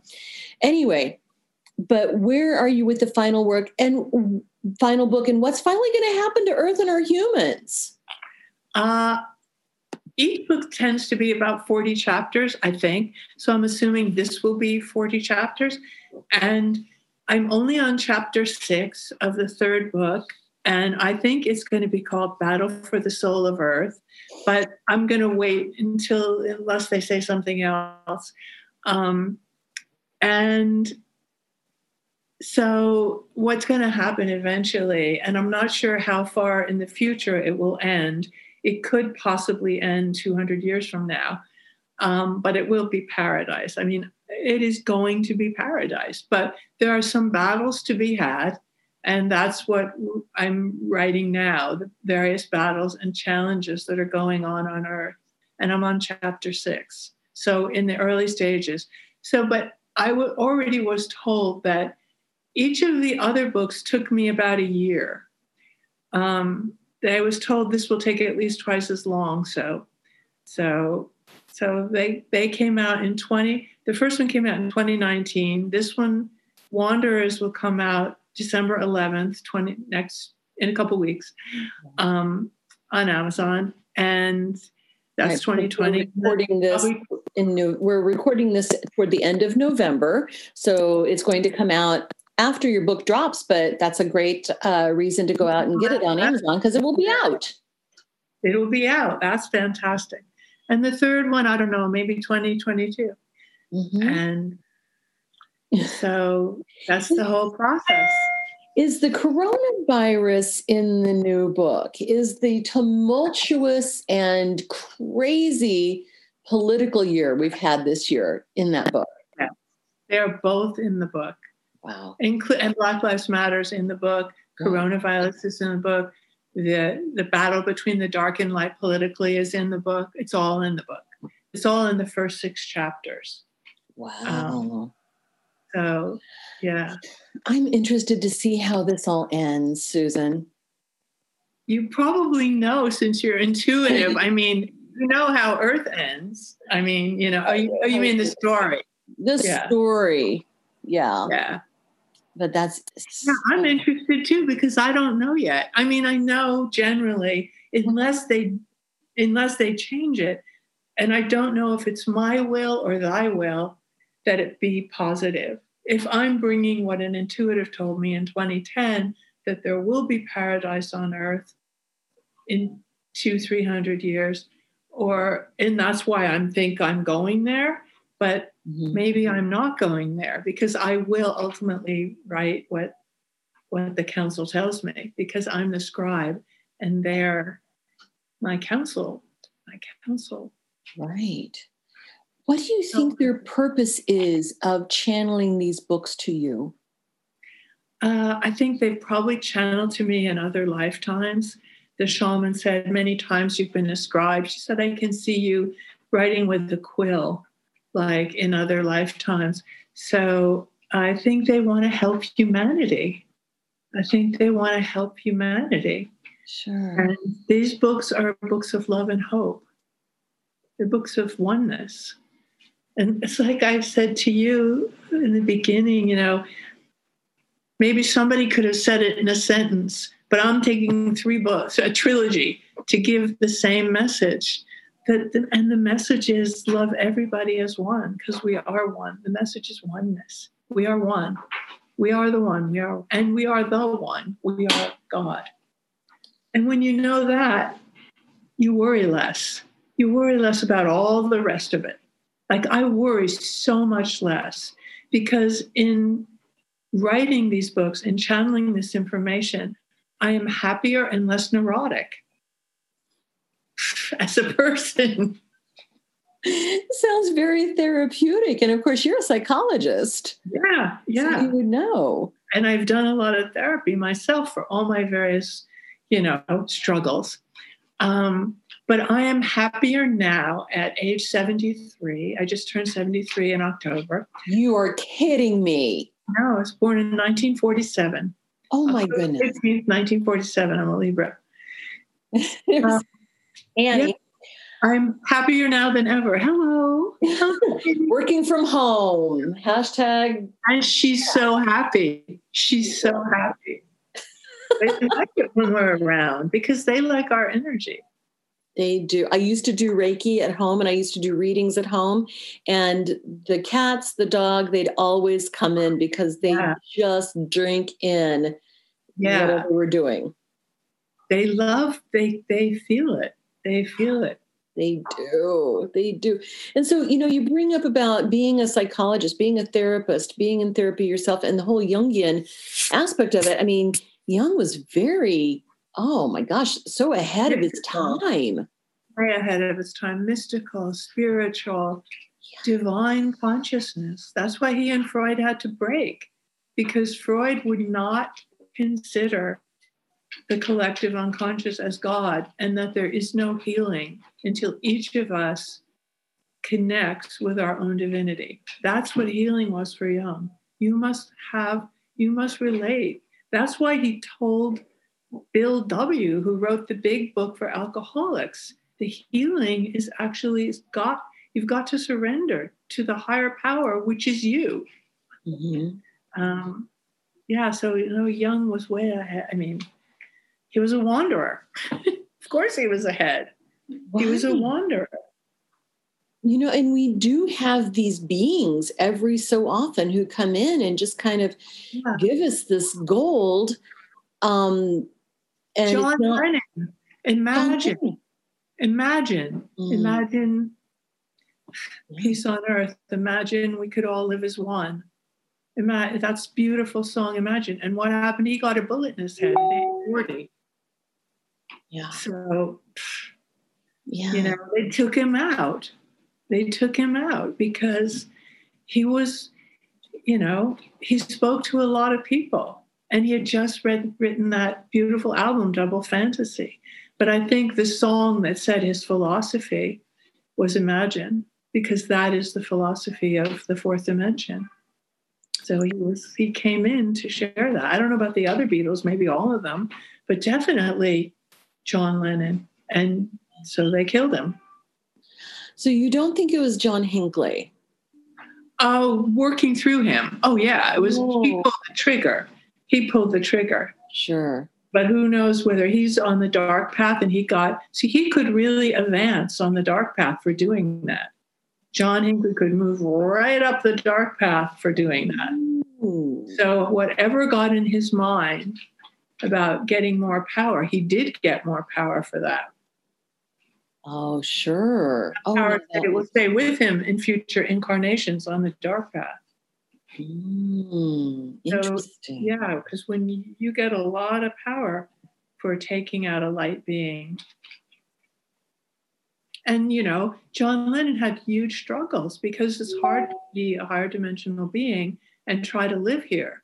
Anyway, but where are you with the final work and final book, and what's finally going to happen to Earth and our humans? Each book tends to be about 40 chapters, I think. So I'm assuming this will be 40 chapters. And I'm only on chapter 6 of the third book. And I think it's going to be called Battle for the Soul of Earth. But I'm going to wait unless they say something else. And so what's going to happen eventually, and I'm not sure how far in the future it will end. It could possibly end 200 years from now, but it will be paradise. I mean, it is going to be paradise, but there are some battles to be had. And that's what I'm writing now, the various battles and challenges that are going on Earth. And I'm on chapter 6. So in the early stages. So, but I already was told that each of the other books took me about a year. I was told this will take at least twice as long. So they came out in the first one came out in 2019. This one, Wanderers, will come out December 11th, in a couple weeks, on Amazon, and that's 2020. We're recording this toward the end of November, so it's going to come out after your book drops. But that's a great reason to go out and get it on Amazon, because it will be out. It will be out. That's fantastic. And the third one, I don't know, maybe 2022, and. So that's the whole process. Is the coronavirus in the new book? Is the tumultuous and crazy political year we've had this year in that book? Yeah. They're both in the book. Wow. And Black Lives Matter's in the book. Coronavirus is in the book. The battle between the dark and light politically is in the book. It's all in the book. It's all in the first 6 chapters. Wow. So, yeah. I'm interested to see how this all ends, Susan. You probably know, since you're intuitive. I mean, you know how Earth ends. I mean, you know, you mean the story. The story. Yeah. Yeah. But that's... Yeah, I'm interested too, because I don't know yet. I mean, I know generally, unless they change it, and I don't know if it's my will or thy will, that it be positive. If I'm bringing what an intuitive told me in 2010, that there will be paradise on Earth in 200-300 years, and that's why I think I'm going there, but maybe I'm not going there, because I will ultimately write what the council tells me, because I'm the scribe and they're my council. Right. What do you think their purpose is of channeling these books to you? I think they've probably channeled to me in other lifetimes. The shaman said, many times you've been a scribe. She said, I can see you writing with the quill, like in other lifetimes. So I think they want to help humanity. Sure. And these books are books of love and hope. They're books of oneness. And it's like I've said to you in the beginning, you know, maybe somebody could have said it in a sentence, but I'm taking 3 books, a trilogy, to give the same message. And the message is love everybody as one, because we are one. The message is oneness. We are one. We are the one. We are the one. We are God. And when you know that, you worry less. You worry less about all the rest of it. Like, I worry so much less, because in writing these books and channeling this information, I am happier and less neurotic as a person. It sounds very therapeutic. And of course, you're a psychologist. Yeah, yeah. So you would know. And I've done a lot of therapy myself for all my various, you know, struggles. But I am happier now at age 73. I just turned 73 in October. You are kidding me. No, I was born in 1947. Oh, my goodness. 15th, 1947. I'm a Libra. Annie. Yeah, I'm happier now than ever. Hello. Working from home. #. And she's so happy. She's so happy. They like it when we're around, because they like our energy. They do. I used to do Reiki at home, and I used to do readings at home, and the cats, the dog, they'd always come in, because they just drink in whatever we're doing. They feel it. They do. They do. And so, you know, you bring up about being a psychologist, being a therapist, being in therapy yourself, and the whole Jungian aspect of it. I mean, Jung was very, oh my gosh, so ahead of his time. Way ahead of his time. Mystical, spiritual, divine consciousness. That's why he and Freud had to break, because Freud would not consider the collective unconscious as God, and that there is no healing until each of us connects with our own divinity. That's what healing was for Jung. You must relate. That's why he told Bill W., who wrote the big book for alcoholics, the healing is actually you've got to surrender to the higher power, which is you. Mm-hmm. So, you know, Jung was way ahead. I mean, he was a wanderer. Of course he was ahead. Wow. He was a wanderer. You know, and we do have these beings every so often who come in and just kind of give us this gold. And John Lennon, imagine peace on earth. Imagine we could all live as one. Imagine, that's a beautiful song, Imagine. And what happened? He got a bullet in his head at age 40. Yeah. So, you know, they took him out. They took him out because he was, you know, he spoke to a lot of people. And he had just written that beautiful album, Double Fantasy. But I think the song that said his philosophy was Imagine, because that is the philosophy of the fourth dimension. So he came in to share that. I don't know about the other Beatles, maybe all of them, but definitely John Lennon. And so they killed him. So you don't think it was John Hinckley? Oh, working through him. Oh, yeah. It was he pulled the trigger. Sure. But who knows whether he's on the dark path, and he could really advance on the dark path for doing that. John Hinckley could move right up the dark path for doing that. Ooh. So whatever got in his mind about getting more power, he did get more power for that. Oh, sure. Oh, power that it will stay with him in future incarnations on the dark path. Interesting. So, yeah, because when you get a lot of power for taking out a light being. And, you know, John Lennon had huge struggles because it's hard to be a higher dimensional being and try to live here.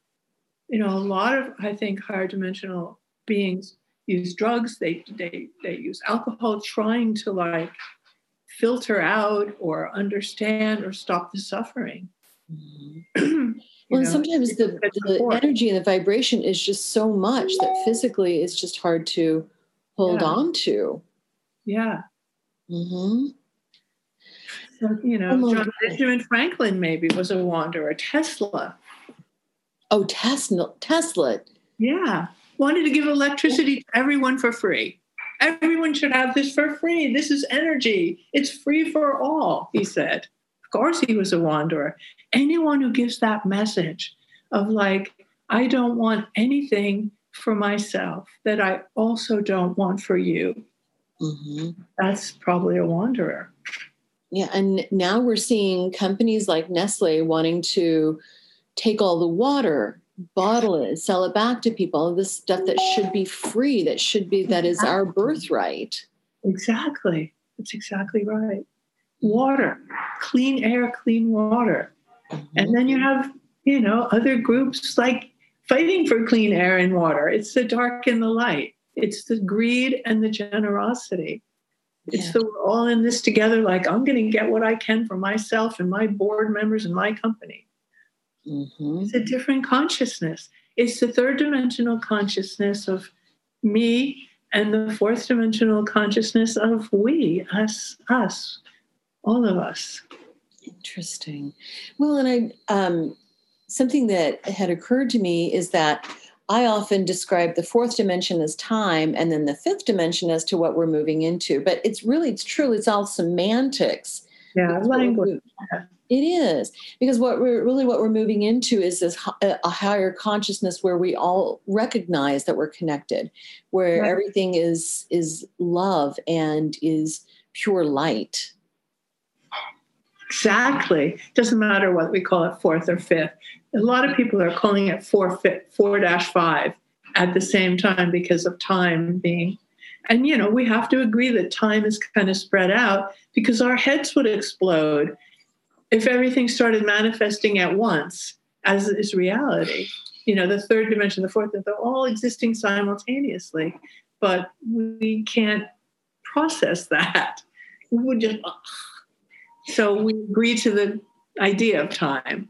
You know, a lot of, I think, higher dimensional beings use drugs. They use alcohol, trying to like filter out or understand or stop the suffering. Mm-hmm. Well, and sometimes the energy and the vibration is just so much that physically it's just hard to hold on to. Yeah. Mm-hmm. So, you know, John Benjamin Franklin maybe was a wanderer. Tesla. Oh, Tesla. Yeah. Wanted to give electricity to everyone for free. Everyone should have this for free. This is energy. It's free for all, he said. Of course he was a wanderer. Anyone who gives that message of like, I don't want anything for myself that I also don't want for you. Mm-hmm. That's probably a wanderer. Yeah, and now we're seeing companies like Nestle wanting to take all the water, bottle it, sell it back to people, this stuff that should be free, that is our birthright. Exactly. That's exactly right. Water, clean air, clean water. Mm-hmm. And then you have, you know, other groups like fighting for clean air and water. It's the dark and the light. It's the greed and the generosity. It's we're all in this together, like I'm going to get what I can for myself and my board members and my company. Mm-hmm. It's a different consciousness. It's the third dimensional consciousness of me and the fourth dimensional consciousness of us, all of us. Interesting. Well, and I something that had occurred to me is that I often describe the fourth dimension as time, and then the fifth dimension as to what we're moving into. But it's true. It's all semantics. Yeah, language. It is, because what we're moving into is a higher consciousness where we all recognize that we're connected, where everything is love and is pure light. Exactly. Doesn't matter what we call it, fourth or fifth. A lot of people are calling it 4-5 at the same time because of time being. And, you know, we have to agree that time is kind of spread out because our heads would explode if everything started manifesting at once, as is reality. You know, the third dimension, the fourth, they're all existing simultaneously, but we can't process that. We would just, so we agree to the idea of time.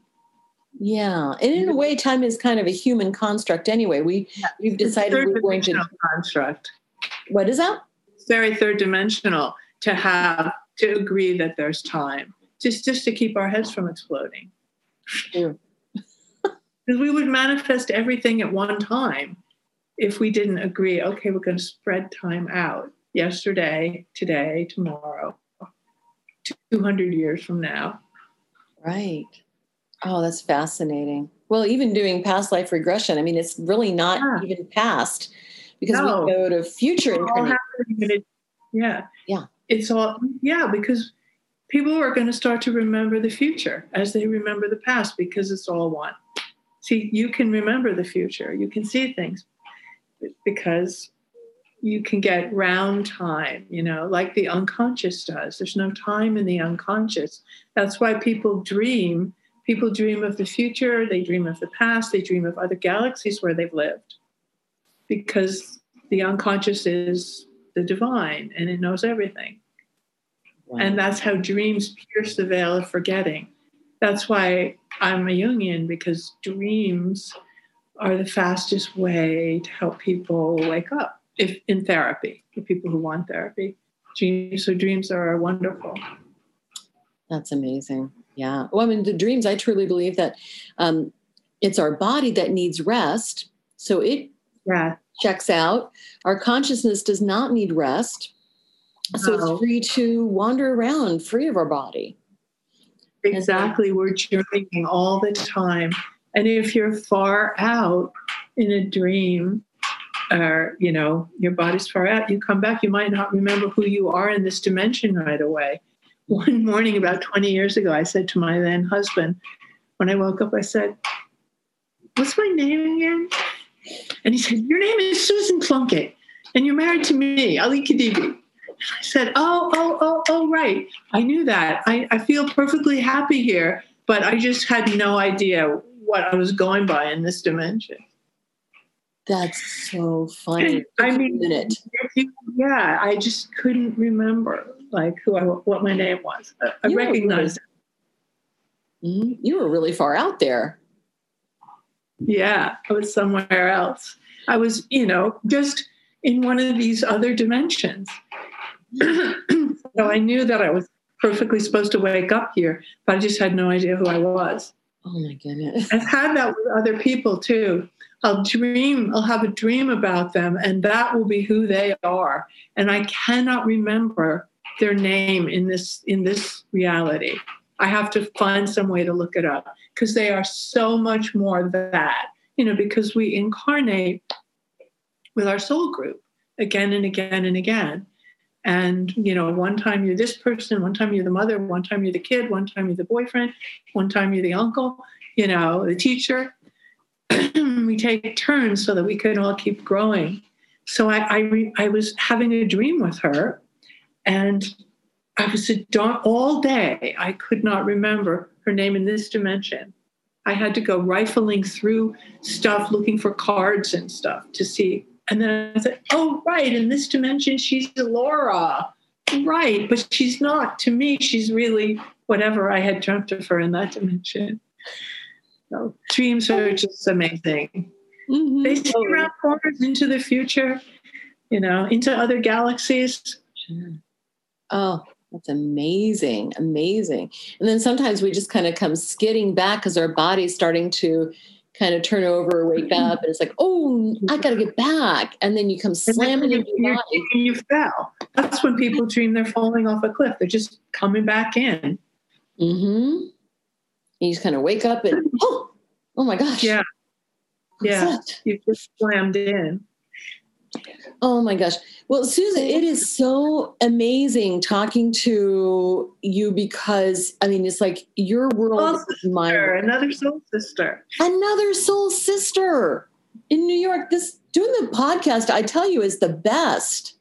Yeah, and in a way, time is kind of a human construct anyway. We've decided we're going to construct. What is that? It's very third dimensional to have to agree that there's time, just to keep our heads from exploding. Yeah. Because we would manifest everything at one time if we didn't agree, okay, we're going to spread time out yesterday, today, tomorrow, 200 years from now. Right. Oh, that's fascinating. Well, even doing past life regression, I mean, it's really not even past because we go to future. Because people are going to start to remember the future as they remember the past because it's all one. See, you can remember the future. You can see things because you can get round time, you know, like the unconscious does. There's no time in the unconscious. That's why people dream. People dream of the future. They dream of the past. They dream of other galaxies where they've lived because the unconscious is the divine and it knows everything. Wow. And that's how dreams pierce the veil of forgetting. That's why I'm a Jungian, because dreams are the fastest way to help people wake up if in therapy, for people who want therapy. So dreams are wonderful. That's amazing. Yeah. Well, I mean, the dreams, I truly believe that it's our body that needs rest. So it checks out. Our consciousness does not need rest. So it's free to wander around, free of our body. Exactly. We're journeying all the time. And if you're far out in a dream or, you know, your body's far out, you come back, you might not remember who you are in this dimension right away. One morning about 20 years ago, I said to my then husband, when I woke up, I said, "What's my name again?" And he said, "Your name is Susan Plunkett and you're married to me, Ali Kedibi." I said, oh, right. I knew that. I feel perfectly happy here, but I just had no idea what I was going by in this dimension. That's so funny. I mean, I just couldn't remember what my name was. I recognized it. Really, you were really far out there. Yeah, I was somewhere else. I was, you know, just in one of these other dimensions. So I knew that I was perfectly supposed to wake up here, but I just had no idea who I was. Oh my goodness. I've had that with other people too. I'll have a dream about them and that will be who they are. And I cannot remember their name in this reality. I have to find some way to look it up because they are so much more than that, you know, because we incarnate with our soul group again and again and again. And, you know, one time you're this person, one time you're the mother, one time you're the kid, one time you're the boyfriend, one time you're the uncle, you know, the teacher. We take turns so that we can all keep growing. So I was having a dream with her and I was all day. I could not remember her name in this dimension. I had to go rifling through stuff, looking for cards and stuff to see. And then I said, oh, right, in this dimension, she's Laura. Right, but she's not. To me, she's really whatever I had dreamt of her in that dimension. So dreams are just amazing. Mm-hmm. They see around corners into the future, you know, into other galaxies. Oh, that's amazing, amazing. And then sometimes we just kind of come skidding back because our body's starting to kind of turn over, wake up, and it's like, oh, I got to get back. And then you come slamming into your body. And you fell. That's when people dream they're falling off a cliff. They're just coming back in. Mm-hmm. And you just kind of wake up and, oh my gosh. Yeah. What's that? You've just slammed in. Oh my gosh. Well, Susan, it is so amazing talking to you because, I mean, it's like your world is my world. Another soul sister. Another soul sister in New York. This doing the podcast, I tell you, is the best.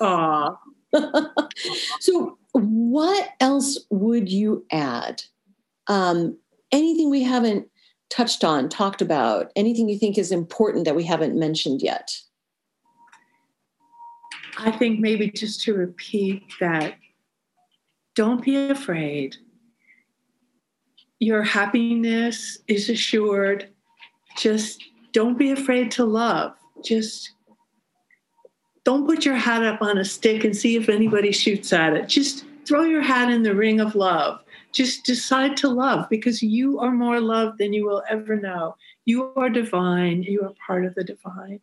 Aw. So what else would you add? Anything we haven't touched on, talked about, anything you think is important that we haven't mentioned yet? I think maybe just to repeat that, don't be afraid. Your happiness is assured. Just don't be afraid to love. Just don't put your hat up on a stick and see if anybody shoots at it. Just throw your hat in the ring of love. Just decide to love, because you are more loved than you will ever know. You are divine. You are part of the divine.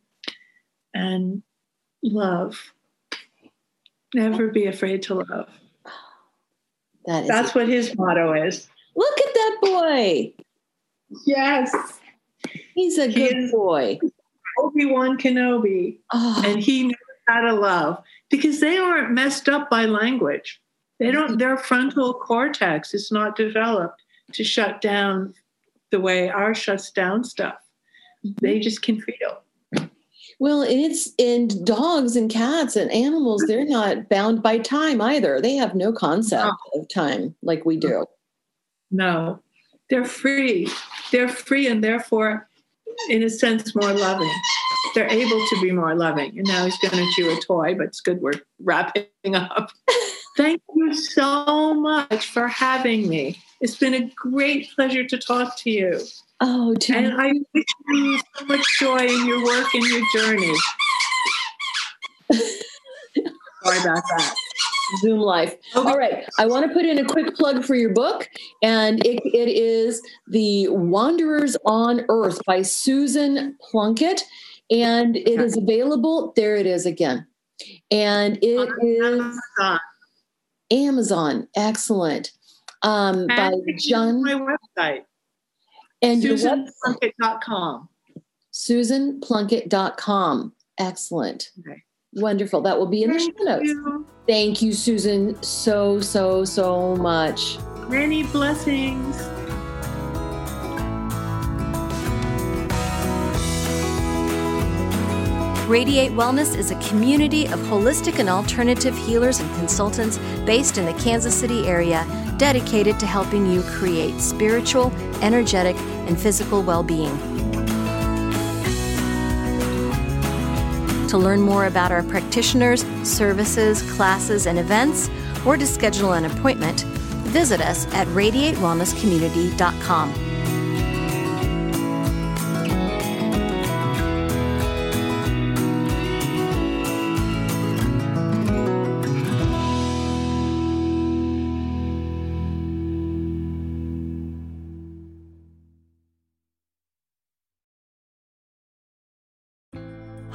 And love. Never be afraid to love. That's what his motto is. Look at that boy. Yes. He's a good boy. Obi-Wan Kenobi. Oh. And he knows how to love, because they aren't messed up by language. They don't, their frontal cortex is not developed to shut down the way ours shuts down stuff. They just can feel. Well, it's in dogs and cats and animals, they're not bound by time either. They have no concept of time like we do. No, they're free. They're free and therefore, in a sense, more loving. They're able to be more loving. And now he's going to chew a toy, but it's good we're wrapping up. Thank you so much for having me. It's been a great pleasure to talk to you. Oh, too. And I wish you so much joy in your work and your journey. Sorry about that. Zoom life. Okay. All right. I want to put in a quick plug for your book. And it is The Wanderers on Earth by Susan Plunkett. And it is available. There it is again. And it is Amazon. Excellent. By John. My website. And SusanPlunkett.com. SusanPlunkett.com. Excellent. Okay. Wonderful. That will be in the show notes. Thank you, Susan, so much. Many blessings. Radiate Wellness is a community of holistic and alternative healers and consultants based in the Kansas City area, dedicated to helping you create spiritual, energetic, and physical well-being. To learn more about our practitioners, services, classes, and events, or to schedule an appointment, visit us at radiatewellnesscommunity.com.